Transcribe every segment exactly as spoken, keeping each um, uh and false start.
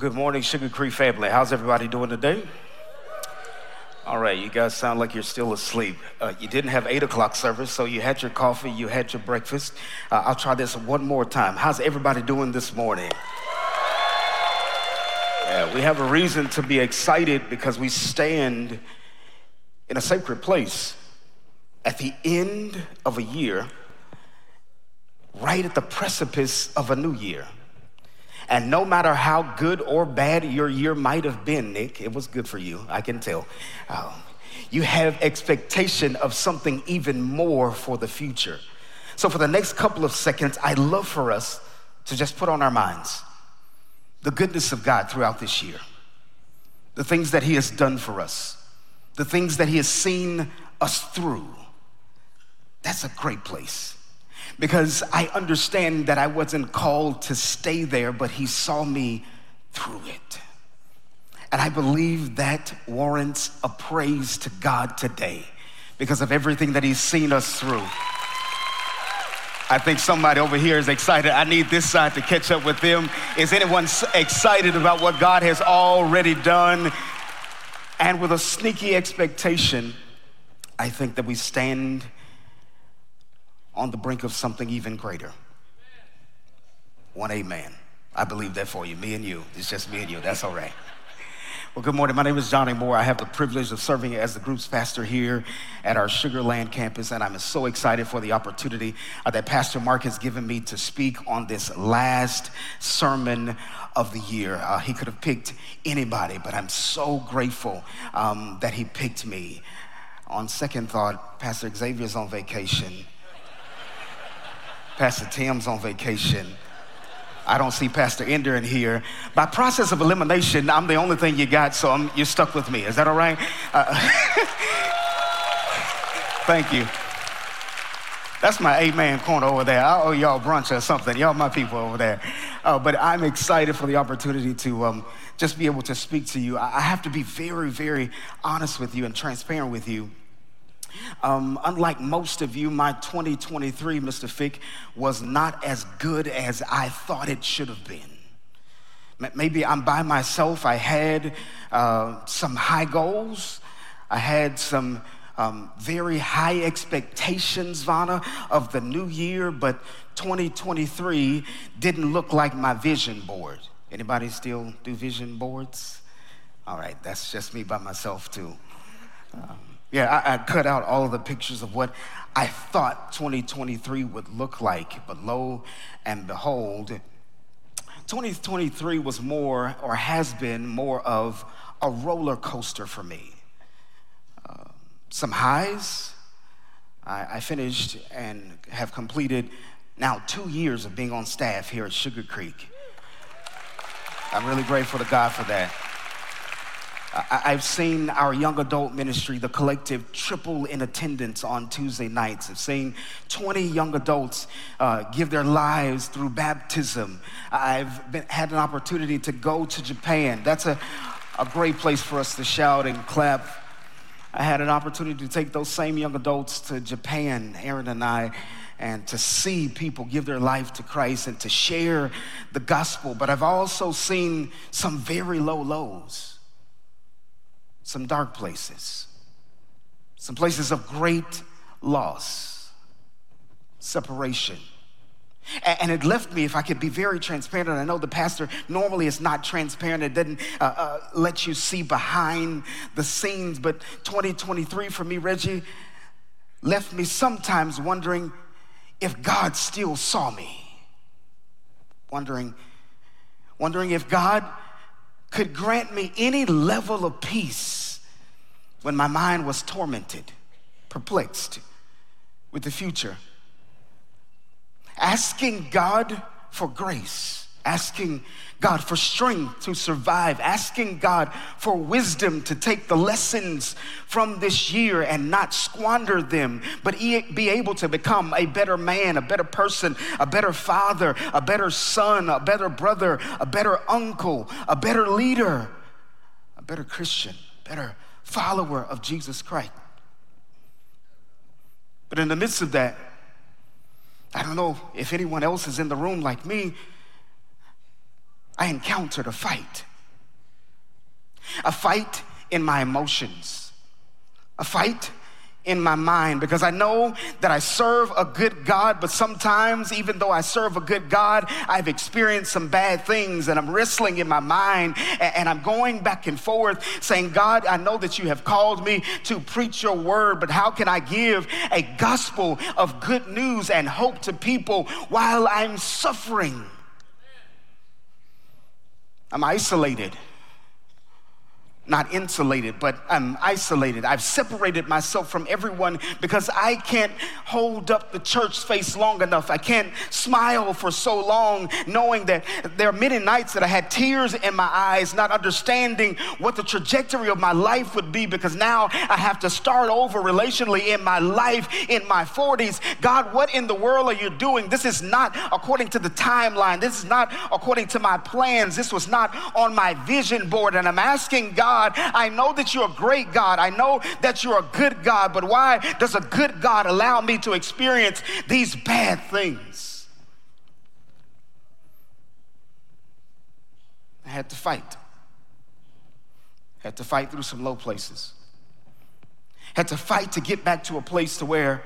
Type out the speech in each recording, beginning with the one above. Good morning, Sugar Creek family. How's everybody doing today? All right, you guys sound like you're still asleep. Uh, you didn't have eight o'clock service, so you had your coffee, you had your breakfast. Uh, I'll try this one more time. How's everybody doing this morning? Yeah, we have a reason to be excited because we stand in a sacred place at the end of a year, right at the precipice of a new year. And no matter how good or bad your year might have been, Nick, it was good for you, I can tell. Uh, you have expectation of something even more for the future. So for the next couple of seconds, I'd love for us to just put on our minds the goodness of God throughout this year, the things that he has done for us, the things that he has seen us through. That's a great place. Because I understand that I wasn't called to stay there, but he saw me through it. And I believe that warrants a praise to God today because of everything that he's seen us through. I think somebody over here is excited. I need this side to catch up with them. Is anyone excited about what God has already done? And with a sneaky expectation, I think that we stand on the brink of something even greater. One amen. I believe that for you, me and you. It's just me and you, that's all right. Well, good morning, my name is Johnny Moore. I have the privilege of serving as the group's pastor here at our Sugar Land campus, and I'm so excited for the opportunity uh, that Pastor Mark has given me to speak on this last sermon of the year. Uh, he could have picked anybody, but I'm so grateful um, that he picked me. On second thought, Pastor Xavier's on vacation. Pastor Tim's on vacation. I don't see Pastor Ender in here. By process of elimination, I'm the only thing you got, so I'm, you're stuck with me. Is that all right? Uh, thank you. That's my amen corner over there. I owe y'all brunch or something. Y'all my people over there. Uh, but I'm excited for the opportunity to um, just be able to speak to you. I have to be very, very honest with you and transparent with you. Um, unlike most of you, my twenty twenty-three, Mister Fick, was not as good as I thought it should have been. Maybe I'm by myself. I had uh, some high goals. I had some um, very high expectations, Vanna, of the new year, but twenty twenty-three didn't look like my vision board. Anybody still do vision boards? All right, that's just me by myself too. Um, Yeah, I, I cut out all of the pictures of what I thought twenty twenty-three would look like, but lo and behold, twenty twenty-three was more, or has been more of a roller coaster for me. Uh, some highs. I, I finished and have completed now two years of being on staff here at Sugar Creek. I'm really grateful to God for that. I've seen our young adult ministry, the collective, triple in attendance on Tuesday nights. I've seen twenty young adults uh, give their lives through baptism. I've been, had an opportunity to go to Japan. That's a, a great place for us to shout and clap. I had an opportunity to take those same young adults to Japan, Aaron and I, and to see people give their life to Christ and to share the gospel. But I've also seen some very low lows. Some dark places, some places of great loss, separation. And it left me, if I could be very transparent, and I know the pastor normally is not transparent, it doesn't uh, uh, let you see behind the scenes, but twenty twenty-three for me, Reggie, left me sometimes wondering if God still saw me, wondering, wondering if God could grant me any level of peace when my mind was tormented, perplexed with the future. Asking God for grace, asking God for strength to survive, asking God for wisdom to take the lessons from this year and not squander them, but be able to become a better man, a better person, a better father, a better son, a better brother, a better uncle, a better leader, a better Christian, better follower of Jesus Christ. But in the midst of that, I don't know if anyone else is in the room like me, I encountered a fight. a fight in my emotions, a fight in my mind, because I know that I serve a good God, but sometimes even though I serve a good God, I've experienced some bad things, and I'm wrestling in my mind, and I'm going back and forth saying, God, I know that you have called me to preach your word, but how can I give a gospel of good news and hope to people while I'm suffering? I'm isolated. Not insulated, but I'm isolated. I've separated myself from everyone because I can't hold up the church face long enough. I can't smile for so long, knowing that there are many nights that I had tears in my eyes, not understanding what the trajectory of my life would be, because now I have to start over relationally in my life in my forties. God, what in the world are you doing? This is not according to the timeline. This is not according to my plans. This was not on my vision board. And I'm asking God, I know that you're a great God. I know that you're a good God, but why does a good God allow me to experience these bad things? I had to fight. I had to fight through some low places. I had to fight to get back to a place to where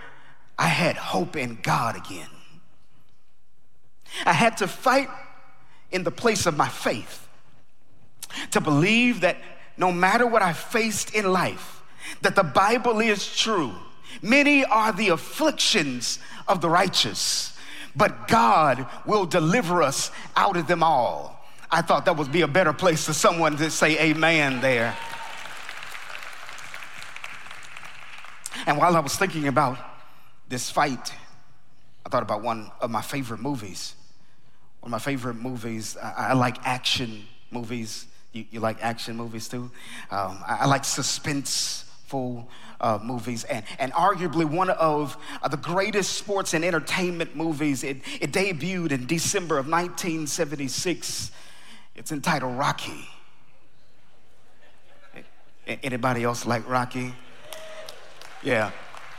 I had hope in God again. I had to fight in the place of my faith to believe that no matter what I faced in life, that the Bible is true. Many are the afflictions of the righteous, but God will deliver us out of them all. I thought that would be a better place for someone to say amen there. And while I was thinking about this fight, I thought about one of my favorite movies. One of my favorite movies, I, I like action movies. You, you like action movies too? Um, I, I like suspenseful uh, movies, and, and arguably one of uh, the greatest sports and entertainment movies. It, it debuted in December of nineteen seventy-six. It's entitled Rocky. Anybody else like Rocky? Yeah.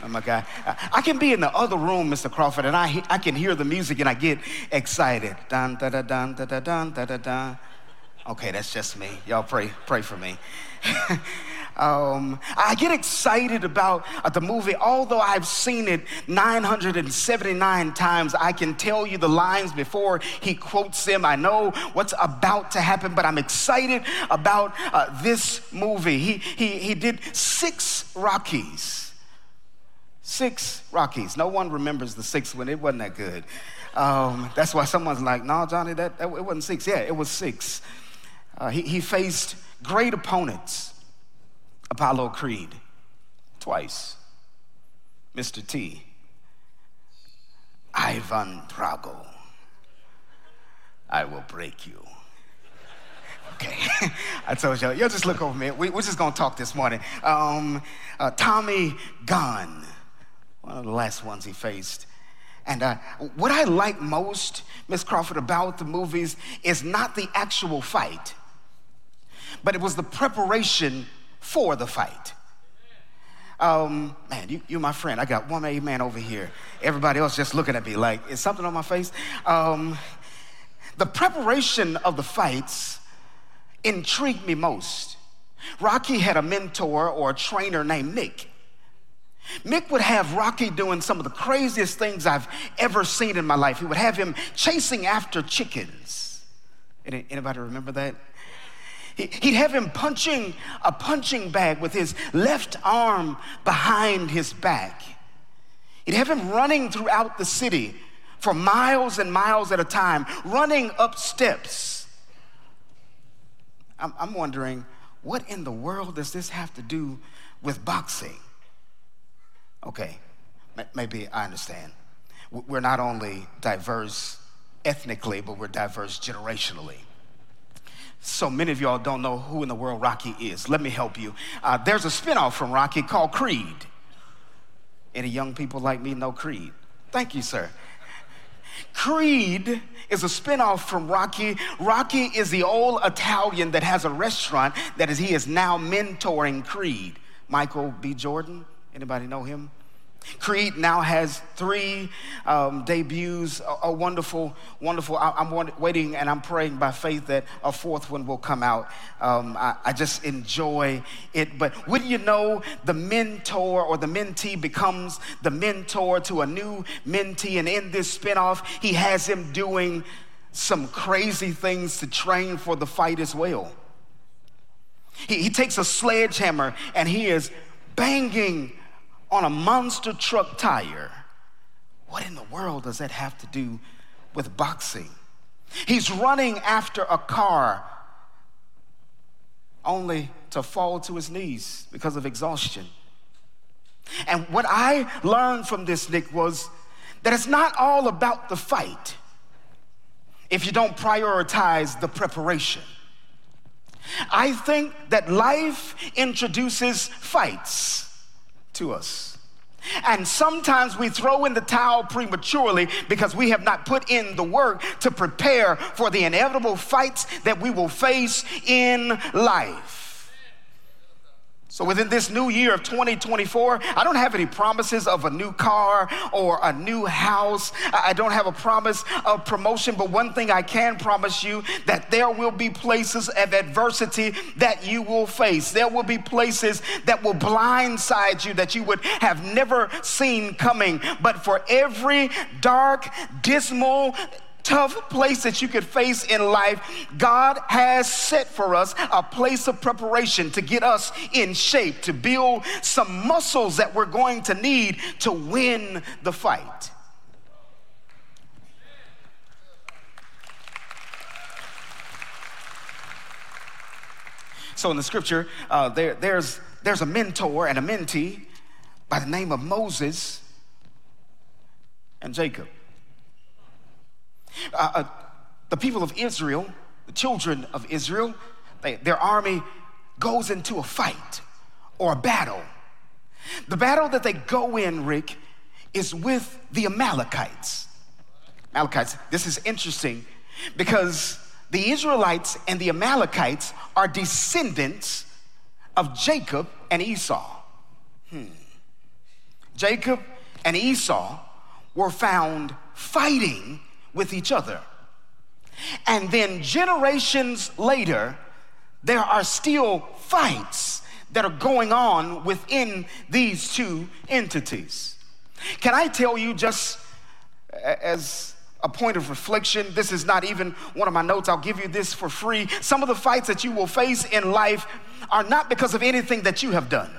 Oh my God. I can be in the other room, Mister Crawford, and I I can hear the music and I get excited. Dun, da, da, dun, da, da, dun, da, da, dun. Okay, that's just me. Y'all pray, pray for me. um, I get excited about uh, the movie. Although I've seen it nine hundred seventy-nine times, I can tell you the lines before he quotes them. I know what's about to happen, but I'm excited about uh, this movie. He, he, he did six Rockies. Six Rockies. No one remembers the sixth one. It wasn't that good. Um, that's why someone's like, no, Johnny, that, that it wasn't six. Yeah, it was six. Uh, he, he faced great opponents. Apollo Creed, twice. Mister T, Ivan Drago, I will break you. Okay, I told y'all, y'all just look over me. We, we're just gonna talk this morning. Um, uh, Tommy Gunn, one of the last ones he faced. And uh, what I like most, Miss Crawford, about the movies is not the actual fight, but it was the preparation for the fight. Um, man, you, you're my friend. I got one amen over here. Everybody else just looking at me like, is something on my face? Um, the preparation of the fights intrigued me most. Rocky had a mentor or a trainer named Mick. Mick would have Rocky doing some of the craziest things I've ever seen in my life. He would have him chasing after chickens. Anybody remember that? He'd have him punching a punching bag with his left arm behind his back. He'd have him running throughout the city for miles and miles at a time, running up steps. I'm, I'm wondering, what in the world does this have to do with boxing? Okay, maybe I understand. We're not only diverse ethnically, but we're diverse generationally. So many of y'all don't know who in the world Rocky is. Let me help you. Uh, there's a spinoff from Rocky called Creed. Any young people like me know Creed? Thank you, sir. Creed is a spinoff from Rocky. Rocky is the old Italian that has a restaurant that is, he is now mentoring Creed. Michael B. Jordan. Anybody know him? Creed now has three um, debuts, a, a wonderful, wonderful, I, I'm waiting and I'm praying by faith that a fourth one will come out. Um, I, I just enjoy it. But would you know the mentor or the mentee becomes the mentor to a new mentee, and in this spinoff, he has him doing some crazy things to train for the fight as well. He, he takes a sledgehammer and he is banging on a monster truck tire. What in the world does that have to do with boxing? He's running after a car only to fall to his knees because of exhaustion. And what I learned from this, Nick, was that it's not all about the fight if you don't prioritize the preparation. I think that life introduces fights to us. And sometimes we throw in the towel prematurely because we have not put in the work to prepare for the inevitable fights that we will face in life. So within this new year of twenty twenty-four, I don't have any promises of a new car or a new house. I don't have a promise of promotion, but one thing I can promise you, that there will be places of adversity that you will face. There will be places that will blindside you that you would have never seen coming. But for every dark, dismal, tough place that you could face in life, God has set for us a place of preparation to get us in shape, to build some muscles that we're going to need to win the fight. So in the scripture, uh, there, there's, there's a mentor and a mentee by the name of Moses and Jacob. Uh, uh, the people of Israel, the children of Israel, they, their army goes into a fight or a battle. The battle that they go in, Rick, is with the Amalekites. Amalekites, this is interesting because the Israelites and the Amalekites are descendants of Jacob and Esau. Hmm. Jacob and Esau were found fighting with each other. And then generations later, there are still fights that are going on within these two entities. Can I tell you, just as a point of reflection, this is not even one of my notes, I'll give you this for free. Some of the fights that you will face in life are not because of anything that you have done.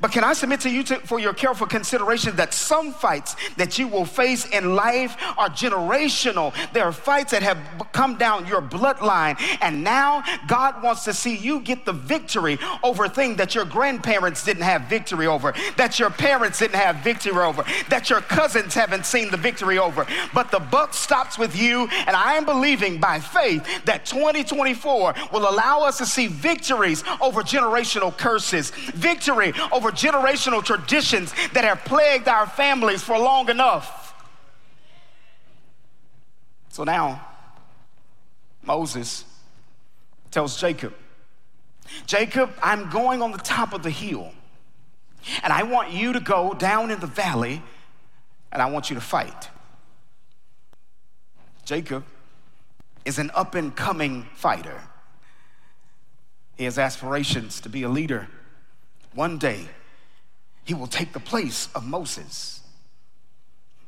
But can I submit to you to, for your careful consideration, that some fights that you will face in life are generational. There are fights that have come down your bloodline, and now God wants to see you get the victory over things that your grandparents didn't have victory over, that your parents didn't have victory over, that your cousins haven't seen the victory over. But the buck stops with you, and I am believing by faith that twenty twenty-four will allow us to see victories over generational curses, victory over over generational traditions that have plagued our families for long enough. So now, Moses tells Jacob, Jacob, I'm going on the top of the hill, and I want you to go down in the valley, and I want you to fight. Jacob is an up-and-coming fighter. He has aspirations to be a leader. One day, he will take the place of Moses.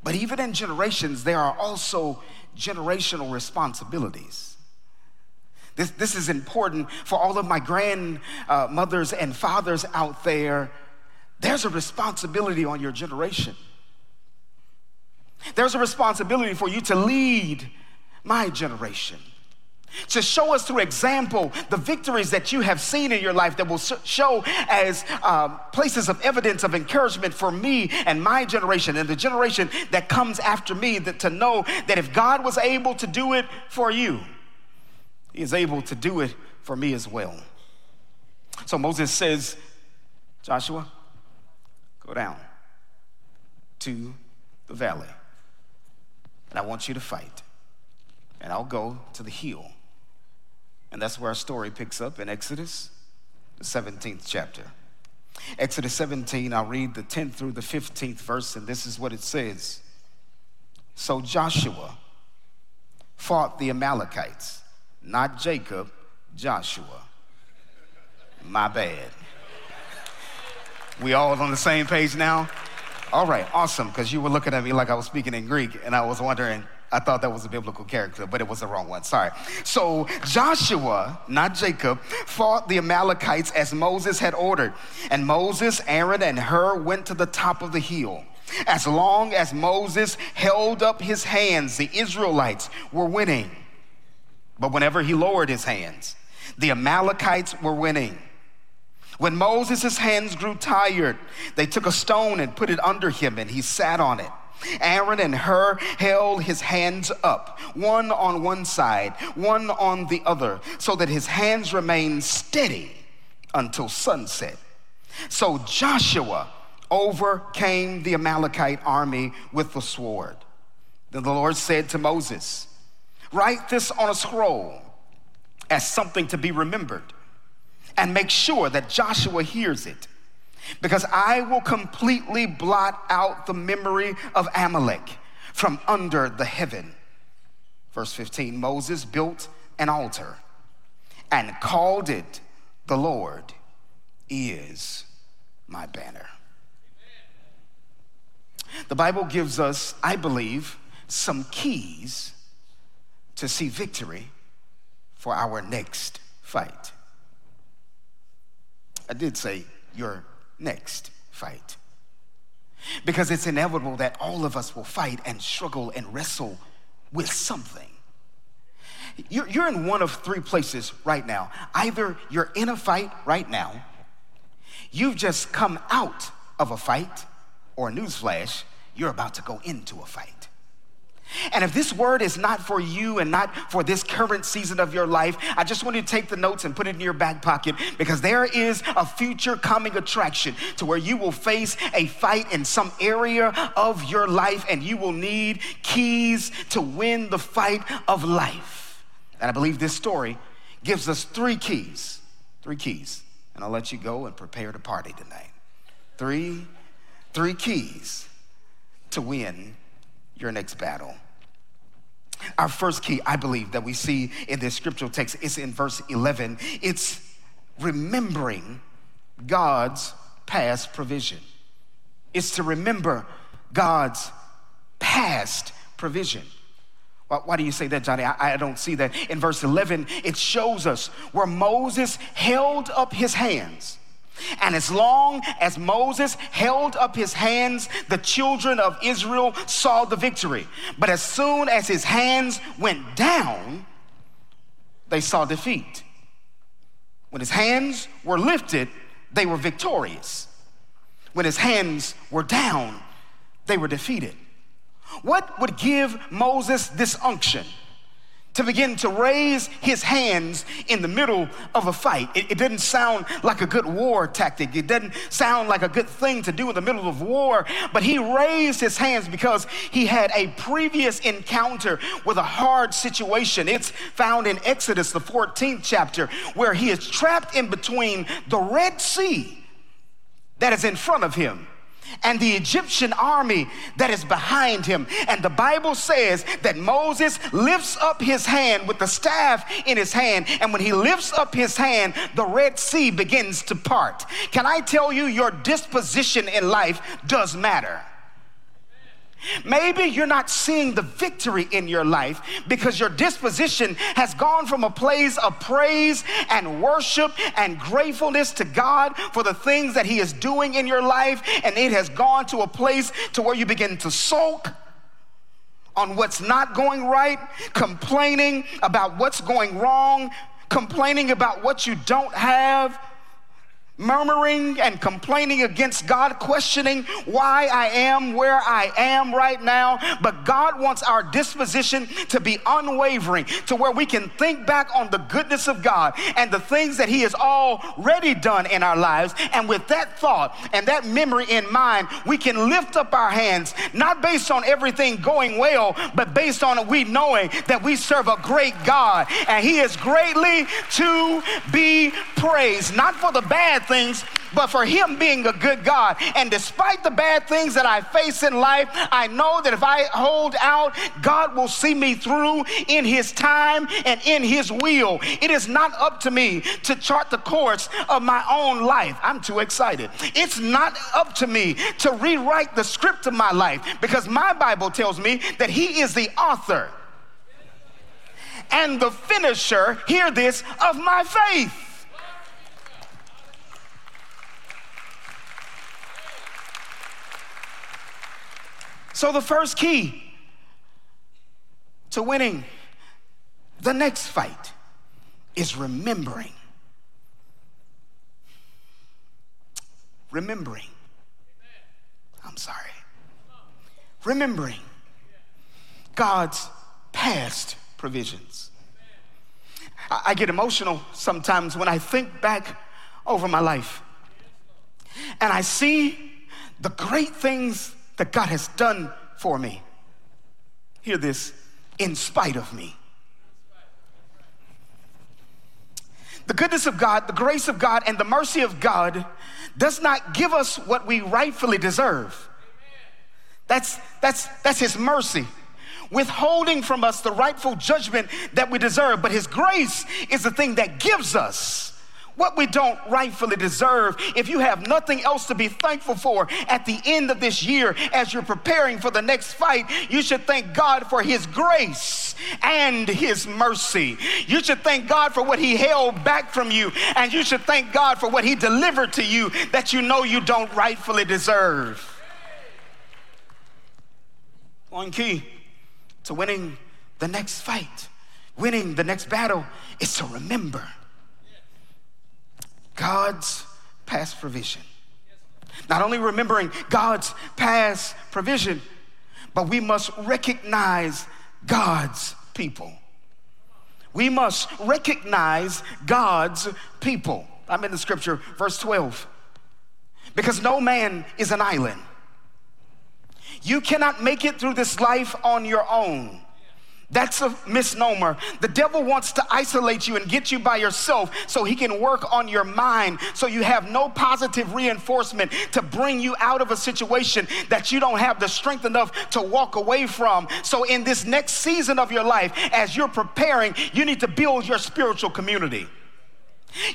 But even in generations, there are also generational responsibilities. This, this is important for all of my grandmothers uh, and fathers out there. There's a responsibility on your generation. There's a responsibility for you to lead my generation, to show us through example the victories that you have seen in your life that will show as uh, places of evidence of encouragement for me and my generation and the generation that comes after me, that to know that if God was able to do it for you, he is able to do it for me as well. So Moses says, Joshua, go down to the valley, and I want you to fight, and I'll go to the hill. And that's where our story picks up in Exodus, the seventeenth chapter. Exodus seventeen, I'll read the tenth through the fifteenth verse, and this is what it says. So Joshua fought the Amalekites, not Jacob, Joshua. My bad. We all on the same page now? All right, awesome, because you were looking at me like I was speaking in Greek, and I was wondering, I thought that was a biblical character, but it was the wrong one, sorry. So Joshua, not Jacob, fought the Amalekites as Moses had ordered. And Moses, Aaron, and Hur went to the top of the hill. As long as Moses held up his hands, the Israelites were winning. But whenever he lowered his hands, the Amalekites were winning. When Moses' hands grew tired, they took a stone and put it under him, and he sat on it. Aaron and Hur held his hands up, one on one side, one on the other, so that his hands remained steady until sunset. So Joshua overcame the Amalekite army with the sword. Then the Lord said to Moses, "Write this on a scroll as something to be remembered, and make sure that Joshua hears it. Because I will completely blot out the memory of Amalek from under the heaven." Verse fifteen, Moses built an altar and called it, "The Lord is my banner." Amen. The Bible gives us, I believe, some keys to see victory for our next fight. I did say your next fight. Because it's inevitable that all of us will fight and struggle and wrestle with something. You're, you're in one of three places right now. Either you're in a fight right now, you've just come out of a fight, or newsflash, you're about to go into a fight. And if this word is not for you and not for this current season of your life, I just want you to take the notes and put it in your back pocket, because there is a future coming attraction to where you will face a fight in some area of your life, and you will need keys to win the fight of life. And I believe this story gives us three keys, three keys, and I'll let you go and prepare to party tonight. Three, three keys to win your next battle. Our first key, I believe, that we see in this scriptural text is in verse eleven. It's remembering God's past provision. It's to remember God's past provision. Why, why do you say that, Johnny? I, I don't see that. In verse eleven, it shows us where Moses held up his hands. And as long as Moses held up his hands, the children of Israel saw the victory. But as soon as his hands went down, they saw defeat. When his hands were lifted, they were victorious. When his hands were down, they were defeated. What would give Moses this unction to begin to raise his hands in the middle of a fight? It, it didn't sound like a good war tactic. It didn't sound like a good thing to do in the middle of war, but he raised his hands because he had a previous encounter with a hard situation. It's found in Exodus, the fourteenth chapter, where he is trapped in between the Red Sea that is in front of him and the Egyptian army that is behind him. And the Bible says that Moses lifts up his hand with the staff in his hand, and when he lifts up his hand, the Red Sea begins to part. Can I tell you, your disposition in life does matter. Maybe you're not seeing the victory in your life because your disposition has gone from a place of praise and worship and gratefulness to God for the things that he is doing in your life, and it has gone to a place to where you begin to sulk on what's not going right, complaining about what's going wrong, complaining about what you don't have, murmuring and complaining against God, questioning why I am where I am right now. But God wants our disposition to be unwavering, to where we can think back on the goodness of God and the things that he has already done in our lives. And with that thought and that memory in mind, we can lift up our hands, not based on everything going well, but based on we knowing that we serve a great God, and he is greatly to be praised, not for the bad bad things, but for him being a good God. And despite the bad things that I face in life, I know that if I hold out, God will see me through in his time and in his will. It is not up to me to chart the course of my own life. I'm too excited. It's not up to me to rewrite the script of my life, because my Bible tells me that he is the author and the finisher, hear this, of my faith. So the first key to winning the next fight is remembering. Remembering. I'm sorry. Remembering God's past provisions. I get emotional sometimes when I think back over my life and I see the great things that God has done for me. Hear this, in spite of me. The goodness of God, the grace of God, and the mercy of God does not give us what we rightfully deserve. That's, that's, that's his mercy, withholding from us the rightful judgment that we deserve. But his grace is the thing that gives us what we don't rightfully deserve. If you have nothing else to be thankful for at the end of this year, as you're preparing for the next fight, you should thank God for his grace and his mercy. You should thank God for what he held back from you, and you should thank God for what he delivered to you that you know you don't rightfully deserve. One key to winning the next fight, winning the next battle, is to remember God's past provision. Not only remembering God's past provision, but we must recognize God's people. We must recognize God's people. I'm in the scripture, verse twelve. Because no man is an island. You cannot make it through this life on your own. That's a misnomer. The devil wants to isolate you and get you by yourself so he can work on your mind, so you have no positive reinforcement to bring you out of a situation that you don't have the strength enough to walk away from. So in this next season of your life, as you're preparing, you need to build your spiritual community.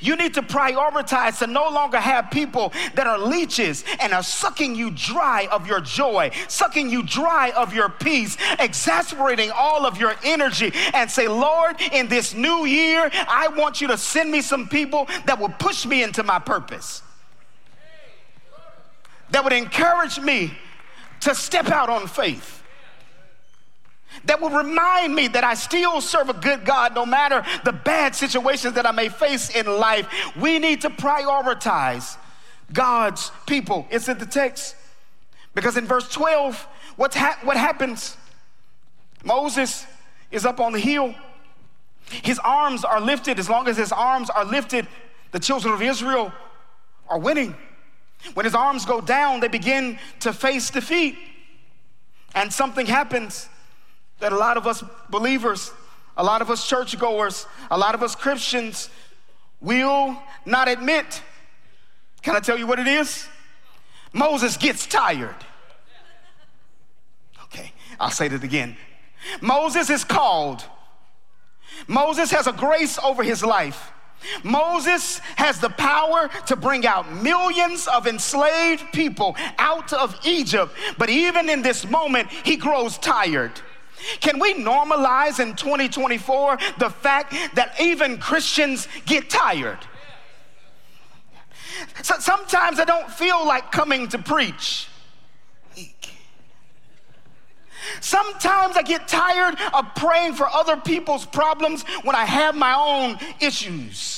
You need to prioritize to no longer have people that are leeches and are sucking you dry of your joy, sucking you dry of your peace, exasperating all of your energy, and say, Lord, in this new year, I want you to send me some people that will push me into my purpose, that would encourage me to step out on faith, that will remind me that I still serve a good God no matter the bad situations that I may face in life. We need to prioritize God's people. It's in the text. Because in verse twelve, what's ha- what happens? Moses is up on the hill. His arms are lifted. As long as his arms are lifted, the children of Israel are winning. When his arms go down, they begin to face defeat. And something happens that a lot of us believers, a lot of us churchgoers, a lot of us Christians will not admit. Can I tell you what it is? Moses gets tired. Okay, I'll say that again. Moses is called. Moses has a grace over his life. Moses has the power to bring out millions of enslaved people out of Egypt, but even in this moment, he grows tired. Can we normalize in twenty twenty-four the fact that even Christians get tired? So sometimes I don't feel like coming to preach. Sometimes I get tired of praying for other people's problems when I have my own issues.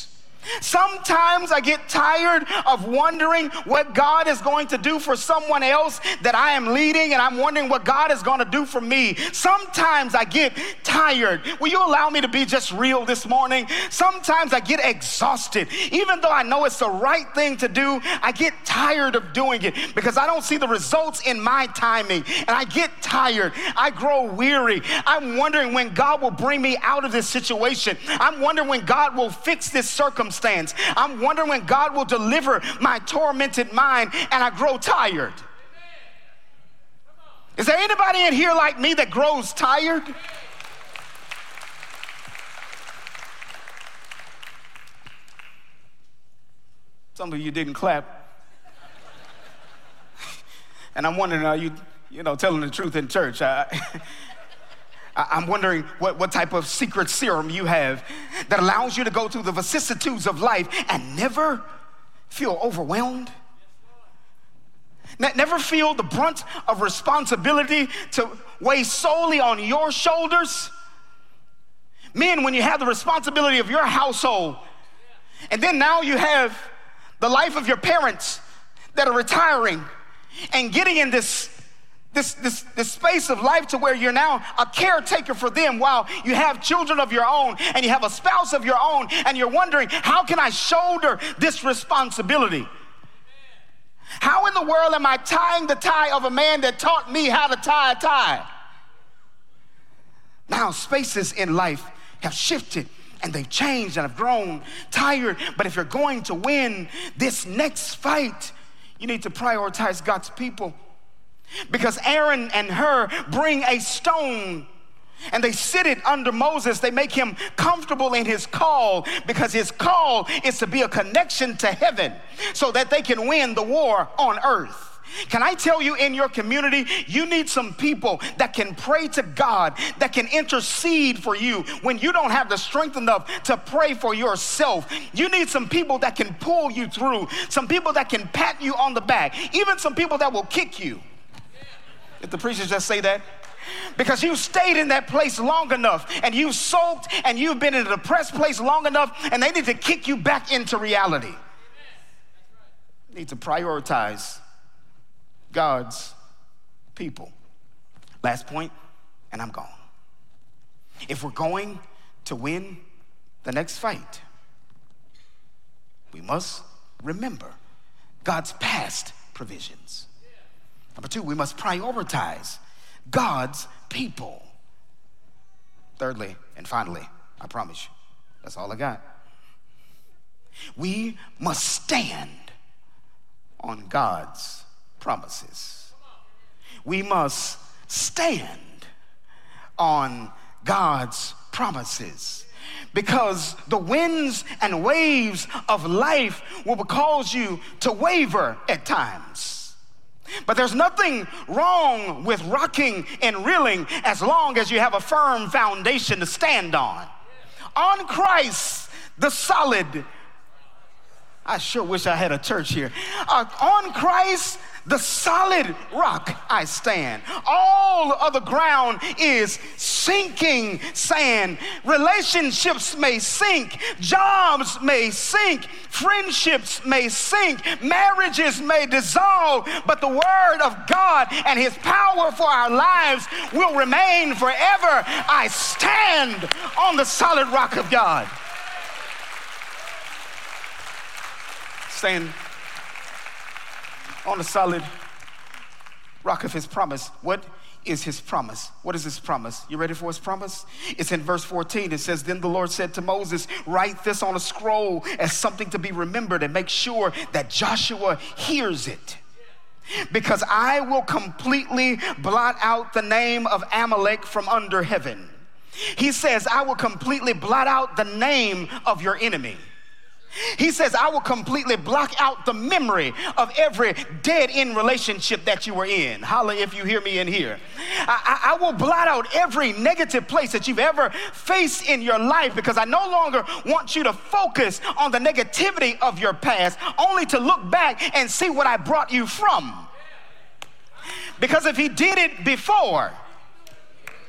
Sometimes I get tired of wondering what God is going to do for someone else that I am leading, and I'm wondering what God is going to do for me. Sometimes I get tired. Will you allow me to be just real this morning? Sometimes I get exhausted. Even though I know it's the right thing to do, I get tired of doing it because I don't see the results in my timing, and I get tired. I grow weary. I'm wondering when God will bring me out of this situation. I'm wondering when God will fix this circumstance. circumstance. I'm wondering when God will deliver my tormented mind, and I grow tired. Is there anybody in here like me that grows tired? Some of you didn't clap. And I'm wondering, are you, you know, telling the truth in church? I, I'm wondering what, what type of secret serum you have that allows you to go through the vicissitudes of life and never feel overwhelmed. Never feel the brunt of responsibility to weigh solely on your shoulders. Men, when you have the responsibility of your household, and then now you have the life of your parents that are retiring and getting in this, this, this, this space of life to where you're now a caretaker for them while you have children of your own and you have a spouse of your own, and you're wondering, how can I shoulder this responsibility? How in the world am I tying the tie of a man that taught me how to tie a tie? Now spaces in life have shifted and they've changed and have grown tired. But if you're going to win this next fight, you need to prioritize God's people. Because Aaron and Hur bring a stone and they sit it under Moses. They make him comfortable in his call, because his call is to be a connection to heaven so that they can win the war on earth. Can I tell you, in your community, you need some people that can pray to God, that can intercede for you when you don't have the strength enough to pray for yourself. You need some people that can pull you through, some people that can pat you on the back, even some people that will kick you. If the preachers just say that. Because you stayed in that place long enough, and you soaked, and you've been in a depressed place long enough, and they need to kick you back into reality. Amen. Right. Need to prioritize God's people. Last point, and I'm gone. If we're going to win the next fight, we must remember God's past provisions. Yeah. Number two, we must prioritize God's people. Thirdly, and finally, I promise you, that's all I got. We must stand on God's promises. We must stand on God's promises, because the winds and waves of life will cause you to waver at times. But there's nothing wrong with rocking and reeling as long as you have a firm foundation to stand on. On Christ, the solid. I sure wish I had a church here. Uh, on Christ, the solid rock I stand. All other ground is sinking sand. Relationships may sink. Jobs may sink. Friendships may sink. Marriages may dissolve. But the word of God and his power for our lives will remain forever. I stand on the solid rock of God. Stand on the solid rock of his promise. What is his promise? What is his promise? You ready for his promise? It's in verse fourteen. It says, "Then the Lord said to Moses, write this on a scroll as something to be remembered, and make sure that Joshua hears it. Because I will completely blot out the name of Amalek from under heaven." He says, I will completely blot out the name of your enemy. He says, I will completely block out the memory of every dead-end relationship that you were in. Holla if you hear me in here. I, I, I will blot out every negative place that you've ever faced in your life, because I no longer want you to focus on the negativity of your past, only to look back and see what I brought you from. Because if he did it before,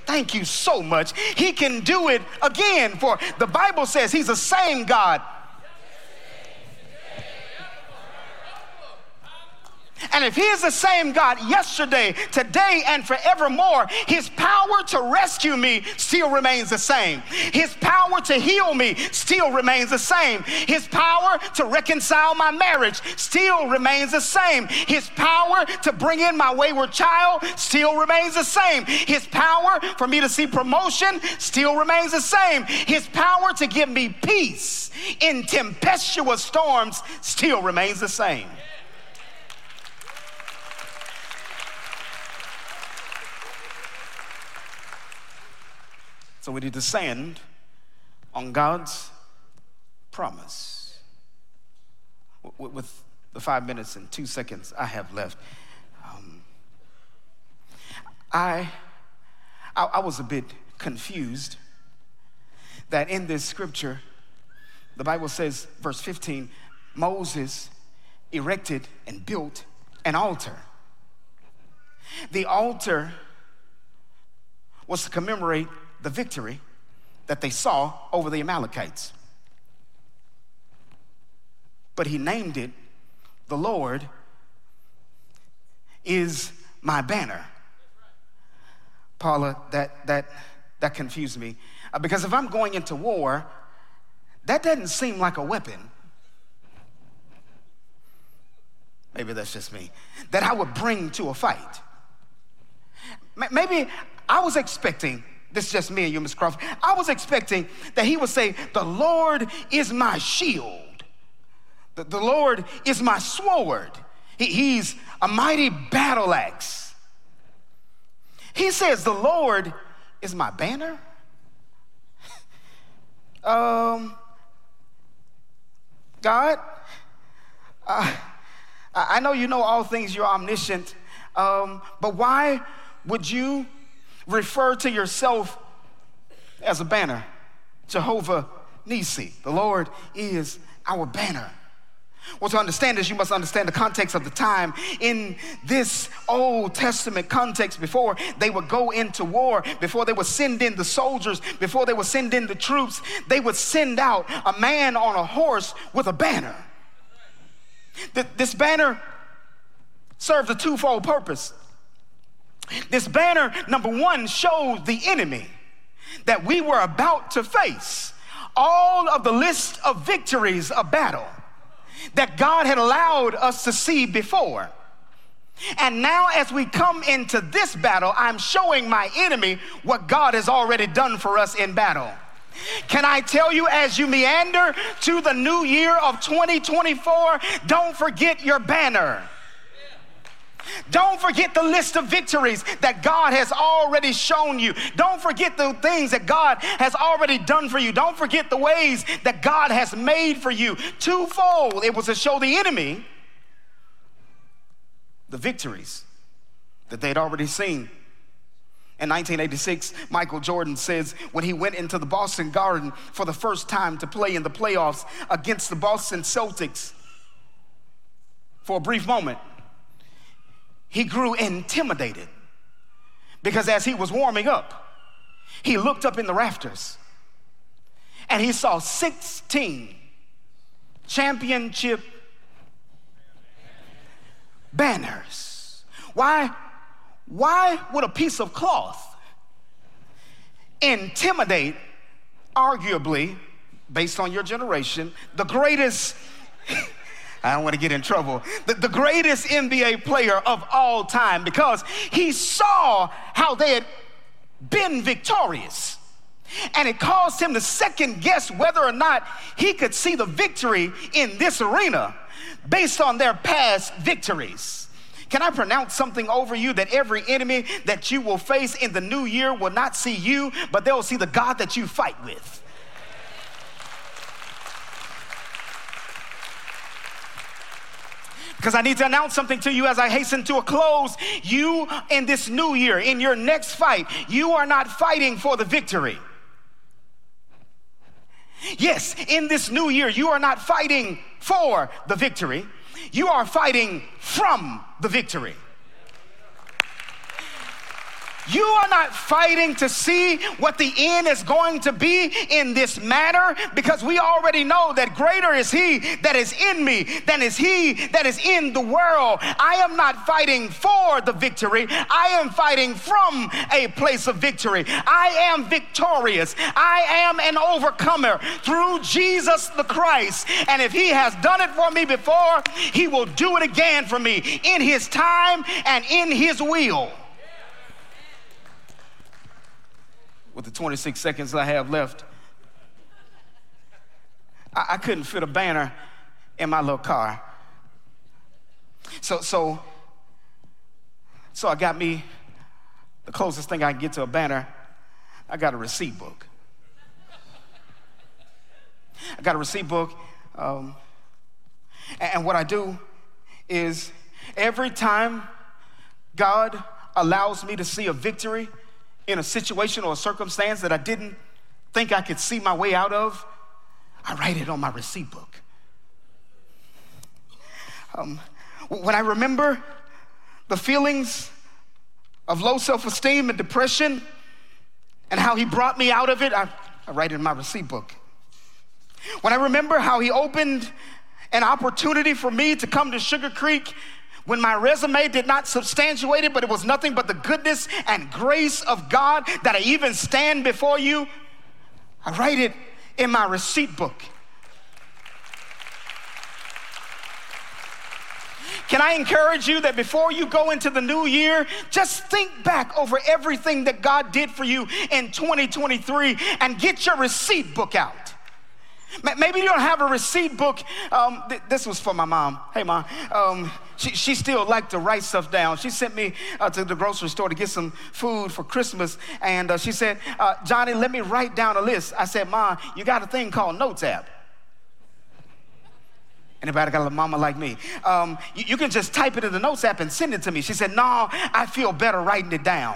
thank you so much, he can do it again. For the Bible says he's the same God And if he is the same God yesterday, today, and forevermore, his power to rescue me still remains the same. His power to heal me still remains the same. His power to reconcile my marriage still remains the same. His power to bring in my wayward child still remains the same. His power for me to see promotion still remains the same. His power to give me peace in tempestuous storms still remains the same. So we need to stand on God's promise. With the five minutes and two seconds I have left, um, I, I I was a bit confused that in this scripture, the Bible says, verse fifteen, Moses erected and built an altar. The altar was to commemorate the victory that they saw over the Amalekites. But he named it, the Lord is my banner. Paula, that that that confused me. Because if I'm going into war, that doesn't seem like a weapon. Maybe that's just me. That I would bring to a fight. Maybe I was expecting, this is just me and you, Miz Crawford, I was expecting that he would say, the Lord is my shield. The, the Lord is my sword. He, he's a mighty battle axe. He says, the Lord is my banner. um, God, uh, I know you know all things, you're omniscient, um, but why would you refer to yourself as a banner? Jehovah Nisi, the Lord is our banner. Well, to understand this, you must understand the context of the time. In this Old Testament context, before they would go into war, before they would send in the soldiers, before they would send in the troops, they would send out a man on a horse with a banner. This banner served a twofold purpose. This banner, number one, showed the enemy that we were about to face all of the list of victories of battle that God had allowed us to see before. And now as we come into this battle, I'm showing my enemy what God has already done for us in battle. Can I tell you, as you meander to the new year of twenty twenty-four, don't forget your banner. Don't forget the list of victories that God has already shown you. Don't forget the things that God has already done for you. Don't forget the ways that God has made for you. Twofold, it was to show the enemy the victories that they'd already seen. In nineteen eighty-six, Michael Jordan says when he went into the Boston Garden for the first time to play in the playoffs against the Boston Celtics, for a brief moment, he grew intimidated, because as he was warming up, he looked up in the rafters and he saw sixteen championship banners. Why, why would a piece of cloth intimidate, arguably, based on your generation, the greatest... I don't want to get in trouble. The, the greatest N B A player of all time, because he saw how they had been victorious. And it caused him to second guess whether or not he could see the victory in this arena based on their past victories. Can I pronounce something over you, that every enemy that you will face in the new year will not see you, but they'll see the God that you fight with. Because I need to announce something to you as I hasten to a close. You, in this new year, in your next fight, you are not fighting for the victory. Yes, in this new year, you are not fighting for the victory. You are fighting from the victory. You are not fighting to see what the end is going to be in this matter, because we already know that greater is he that is in me than is he that is in the world. I am not fighting for the victory. I am fighting from a place of victory. I am victorious. I am an overcomer through Jesus the Christ. And if he has done it for me before, he will do it again for me in his time and in his will. With the twenty-six seconds I have left, I, I couldn't fit a banner in my little car. So, so, so I got me the closest thing I can get to a banner. I got a receipt book. I got a receipt book, um, and, and what I do is every time God allows me to see a victory in a situation or a circumstance that I didn't think I could see my way out of, I write it on my receipt book. Um, when I remember the feelings of low self-esteem and depression and how he brought me out of it, I, I write it in my receipt book. When I remember how he opened an opportunity for me to come to Sugar Creek when my resume did not substantiate it, but it was nothing but the goodness and grace of God that I even stand before you, I write it in my receipt book. Can I encourage you that before you go into the new year, just think back over everything that God did for you in twenty twenty-three and get your receipt book out. Maybe you don't have a receipt book. Um, th- this was for my mom. Hey, Mom. Um, she, she still liked to write stuff down. She sent me uh, to the grocery store to get some food for Christmas, and uh, she said, uh, Johnny, let me write down a list. I said, Mom, you got a thing called Notes app. Anybody got a mama like me? Um, you, you can just type it in the Notes app and send it to me. She said, no, I feel better writing it down.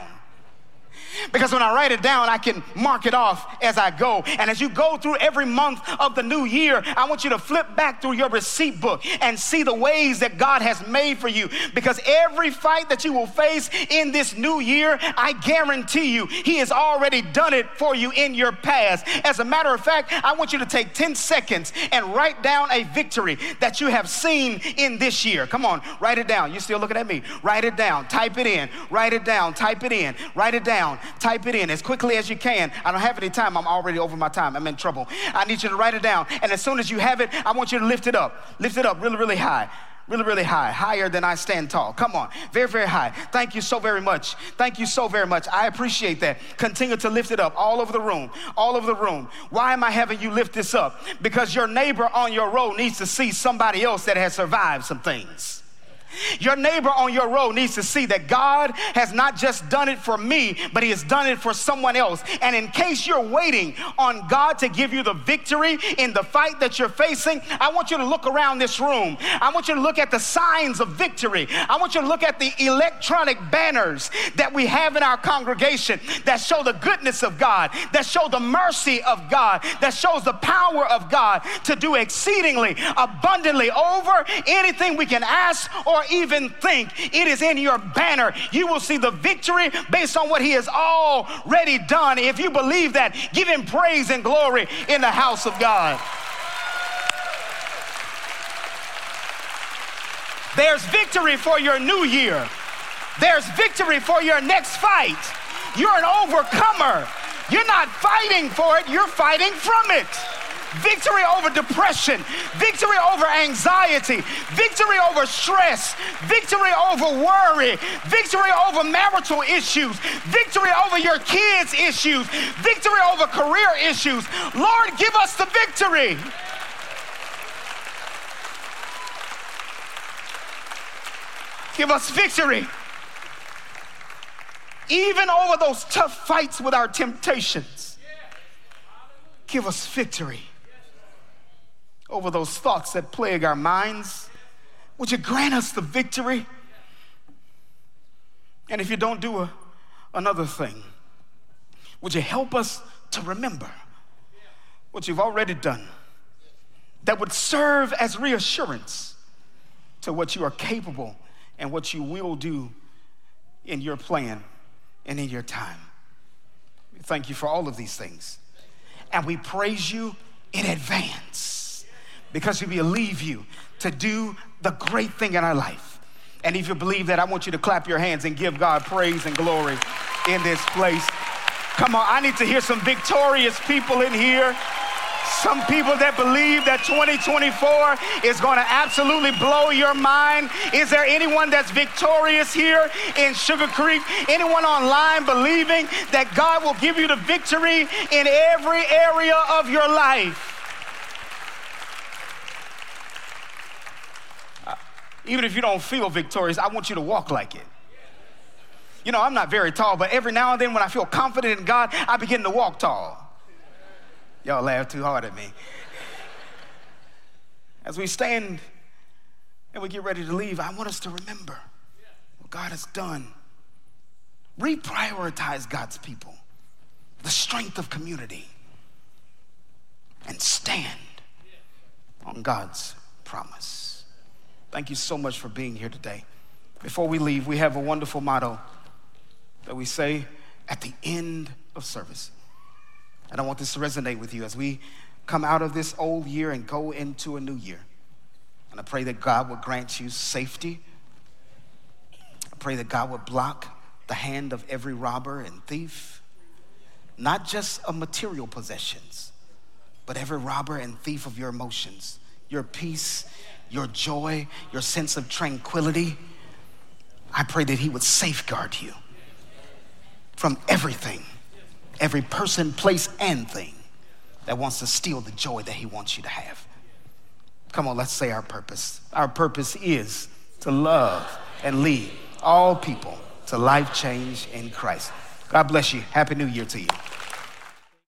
Because when I write it down, I can mark it off as I go. And as you go through every month of the new year, I want you to flip back through your receipt book and see the ways that God has made for you. Because every fight that you will face in this new year, I guarantee you, he has already done it for you in your past. As a matter of fact, I want you to take ten seconds and write down a victory that you have seen in this year. Come on, write it down. You're still looking at me. Write it down. Type it in. Write it down. Type it in. Write it down. Type it in as quickly as you can. I don't have any time. I'm already over my time. I'm in trouble. I need you to write it down. And as soon as you have it, I want you to lift it up. Lift it up really, really high. Really, really high. Higher than I stand tall. Come on. Very, very high. Thank you so very much. Thank you so very much. I appreciate that. Continue to lift it up all over the room. All over the room. Why am I having you lift this up? Because your neighbor on your road needs to see somebody else that has survived some things. Your neighbor on your road needs to see that God has not just done it for me, but he has done it for someone else. And in case you're waiting on God to give you the victory in the fight that you're facing, I want you to look around this room. I want you to look at the signs of victory. I want you to look at the electronic banners that we have in our congregation that show the goodness of God, that show the mercy of God, that shows the power of God to do exceedingly abundantly over anything we can ask or even think. It is in your banner. You will see the victory based on what he has already done. If you believe that, give him praise and glory in the house of God. There's victory for your new year. There's victory for your next fight. You're an overcomer. You're not fighting for it, you're fighting from it. Victory over depression, victory over anxiety, victory over stress, victory over worry, victory over marital issues, victory over your kids' issues, victory over career issues. Lord, give us the victory. Give us victory. Even over those tough fights with our temptations, give us victory. Over those thoughts that plague our minds, would you grant us the victory? And if you don't do a, another thing, would you help us to remember what you've already done that would serve as reassurance to what you are capable and what you will do in your plan and in your time. Thank you for all of these things. And we praise you in advance because we believe you to do the great thing in our life. And if you believe that, I want you to clap your hands and give God praise and glory in this place. Come on, I need to hear some victorious people in here. Some people that believe that twenty twenty-four is going to absolutely blow your mind. Is there anyone that's victorious here in Sugar Creek? Anyone online believing that God will give you the victory in every area of your life? Uh, even if you don't feel victorious, I want you to walk like it. You know, I'm not very tall, but every now and then when I feel confident in God, I begin to walk tall. Y'all laugh too hard at me. As we stand and we get ready to leave, I want us to remember what God has done. Reprioritize God's people, the strength of community, and stand on God's promise. Thank you so much for being here today. Before we leave, we have a wonderful motto that we say at the end of service. And I want this to resonate with you as we come out of this old year and go into a new year. And I pray that God will grant you safety. I pray that God will block the hand of every robber and thief, not just of material possessions, but every robber and thief of your emotions, your peace, your joy, your sense of tranquility. I pray that he would safeguard you from everything. Every person, place, and thing that wants to steal the joy that he wants you to have. Come on, let's say our purpose. Our purpose is to love and lead all people to life change in Christ. God bless you. Happy New Year to you.